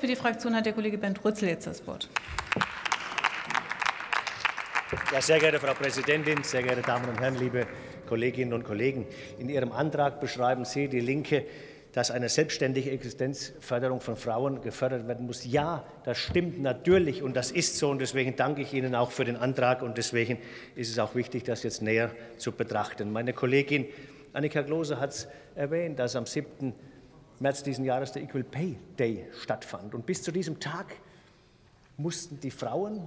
Für die Fraktion hat der Kollege Bernd Rützel jetzt das Wort. Ja, sehr geehrte Frau Präsidentin, sehr geehrte Damen und Herren, liebe Kolleginnen und Kollegen! In Ihrem Antrag beschreiben Sie, die Linke, dass eine selbstständige Existenzförderung von Frauen gefördert werden muss. Ja, das stimmt natürlich und das ist so. Und deswegen danke ich Ihnen auch für den Antrag. Und deswegen ist es auch wichtig, das jetzt näher zu betrachten. Meine Kollegin Annika Klose hat es erwähnt, dass am 7. März diesen Jahres der Equal Pay Day stattfand. Und bis zu diesem Tag mussten die Frauen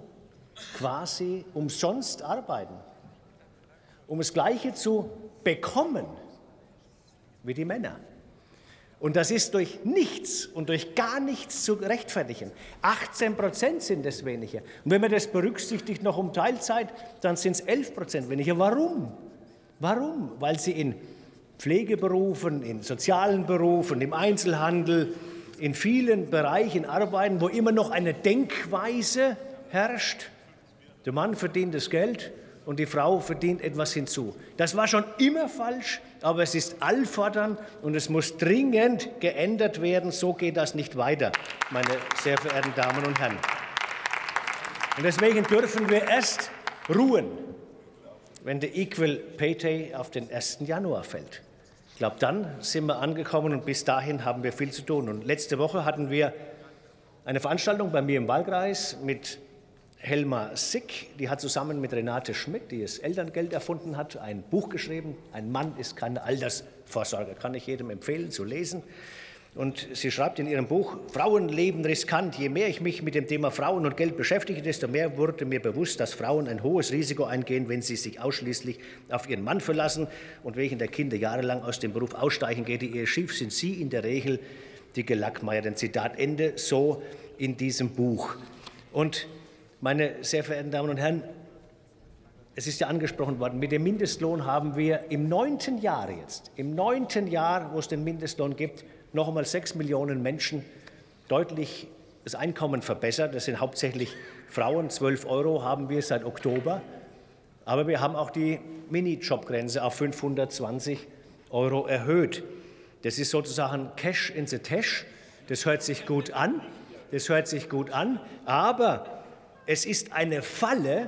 quasi umsonst arbeiten, um das Gleiche zu bekommen wie die Männer. Und das ist durch nichts und durch gar nichts zu rechtfertigen. 18% sind es weniger. Und wenn man das berücksichtigt noch um Teilzeit, dann sind es 11% weniger. Warum? Warum? Weil sie in Pflegeberufen, in sozialen Berufen, im Einzelhandel, in vielen Bereichen arbeiten, wo immer noch eine Denkweise herrscht. Der Mann verdient das Geld und die Frau verdient etwas hinzu. Das war schon immer falsch, aber es ist allfordernd und es muss dringend geändert werden. So geht das nicht weiter, meine sehr verehrten Damen und Herren. Und deswegen dürfen wir erst ruhen, wenn der Equal Pay Day auf den 1. Januar fällt. Ich glaube, dann sind wir angekommen und bis dahin haben wir viel zu tun. Und letzte Woche hatten wir eine Veranstaltung bei mir im Wahlkreis mit Helma Sick, die hat zusammen mit Renate Schmidt, die das Elterngeld erfunden hat, ein Buch geschrieben. Ein Mann ist keine Altersvorsorge. Kann ich jedem empfehlen zu lesen. Und sie schreibt in ihrem Buch: Frauen leben riskant. Je mehr ich mich mit dem Thema Frauen und Geld beschäftige, desto mehr wurde mir bewusst, dass Frauen ein hohes Risiko eingehen, wenn sie sich ausschließlich auf ihren Mann verlassen und wegen der Kinder jahrelang aus dem Beruf aussteigen geht. Die Ehe schief, sind sie in der Regel die Gelackmeierten. Zitat Ende. So in diesem Buch. Und meine sehr verehrten Damen und Herren, es ist ja angesprochen worden, mit dem Mindestlohn haben wir im 9. Jahr jetzt, im 9. Jahr, wo es den Mindestlohn gibt, noch einmal 6 Millionen Menschen deutlich das Einkommen verbessert. Das sind hauptsächlich Frauen. 12 € haben wir seit Oktober. Aber wir haben auch die Minijobgrenze auf 520 € erhöht. Das ist sozusagen Cash in the Tash. Das hört sich gut an. Das hört sich gut an. Aber es ist eine Falle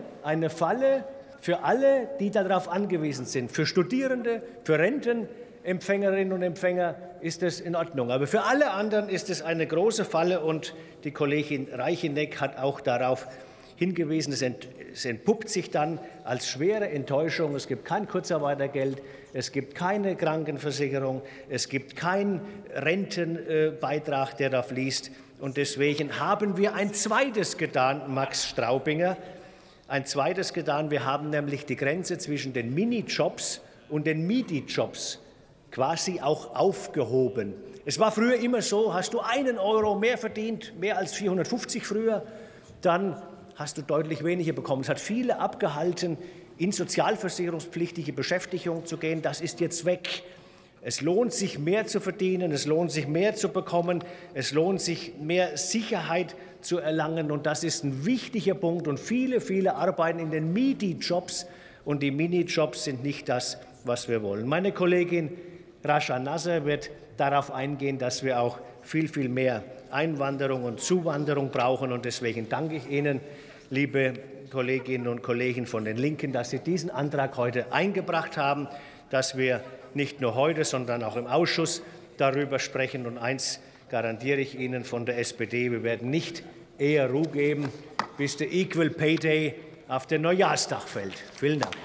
für alle, die darauf angewiesen sind. Für Studierende, für Rentenempfängerinnen und Empfänger ist es in Ordnung. Aber für alle anderen ist es eine große Falle. Und die Kollegin Reicheneck hat auch darauf hingewiesen, es entpuppt sich dann als schwere Enttäuschung. Es gibt kein Kurzarbeitergeld, es gibt keine Krankenversicherung, es gibt keinen Rentenbeitrag, der da fließt. Und deswegen haben wir ein zweites getan, Max Straubinger. Ein zweites getan. Wir haben nämlich die Grenze zwischen den Minijobs und den Midi-Jobs quasi auch aufgehoben. Es war früher immer so, hast du 1 € mehr verdient, mehr als 450 früher, dann hast du deutlich weniger bekommen. Es hat viele abgehalten, in sozialversicherungspflichtige Beschäftigung zu gehen. Das ist jetzt weg. Es lohnt sich, mehr zu verdienen, es lohnt sich, mehr zu bekommen, es lohnt sich, mehr Sicherheit zu erlangen. Und das ist ein wichtiger Punkt. Und viele, viele arbeiten in den Midi-Jobs. Und die Minijobs sind nicht das, was wir wollen. Meine Kollegin Rasha Nasser wird darauf eingehen, dass wir auch viel, viel mehr Einwanderung und Zuwanderung brauchen. Und deswegen danke ich Ihnen, liebe Kolleginnen und Kollegen von den Linken, dass Sie diesen Antrag heute eingebracht haben, dass wir nicht nur heute, sondern auch im Ausschuss darüber sprechen. Und eins garantiere ich Ihnen von der SPD, wir werden nicht eher Ruhe geben, bis der Equal Pay Day auf den Neujahrstag fällt. Vielen Dank.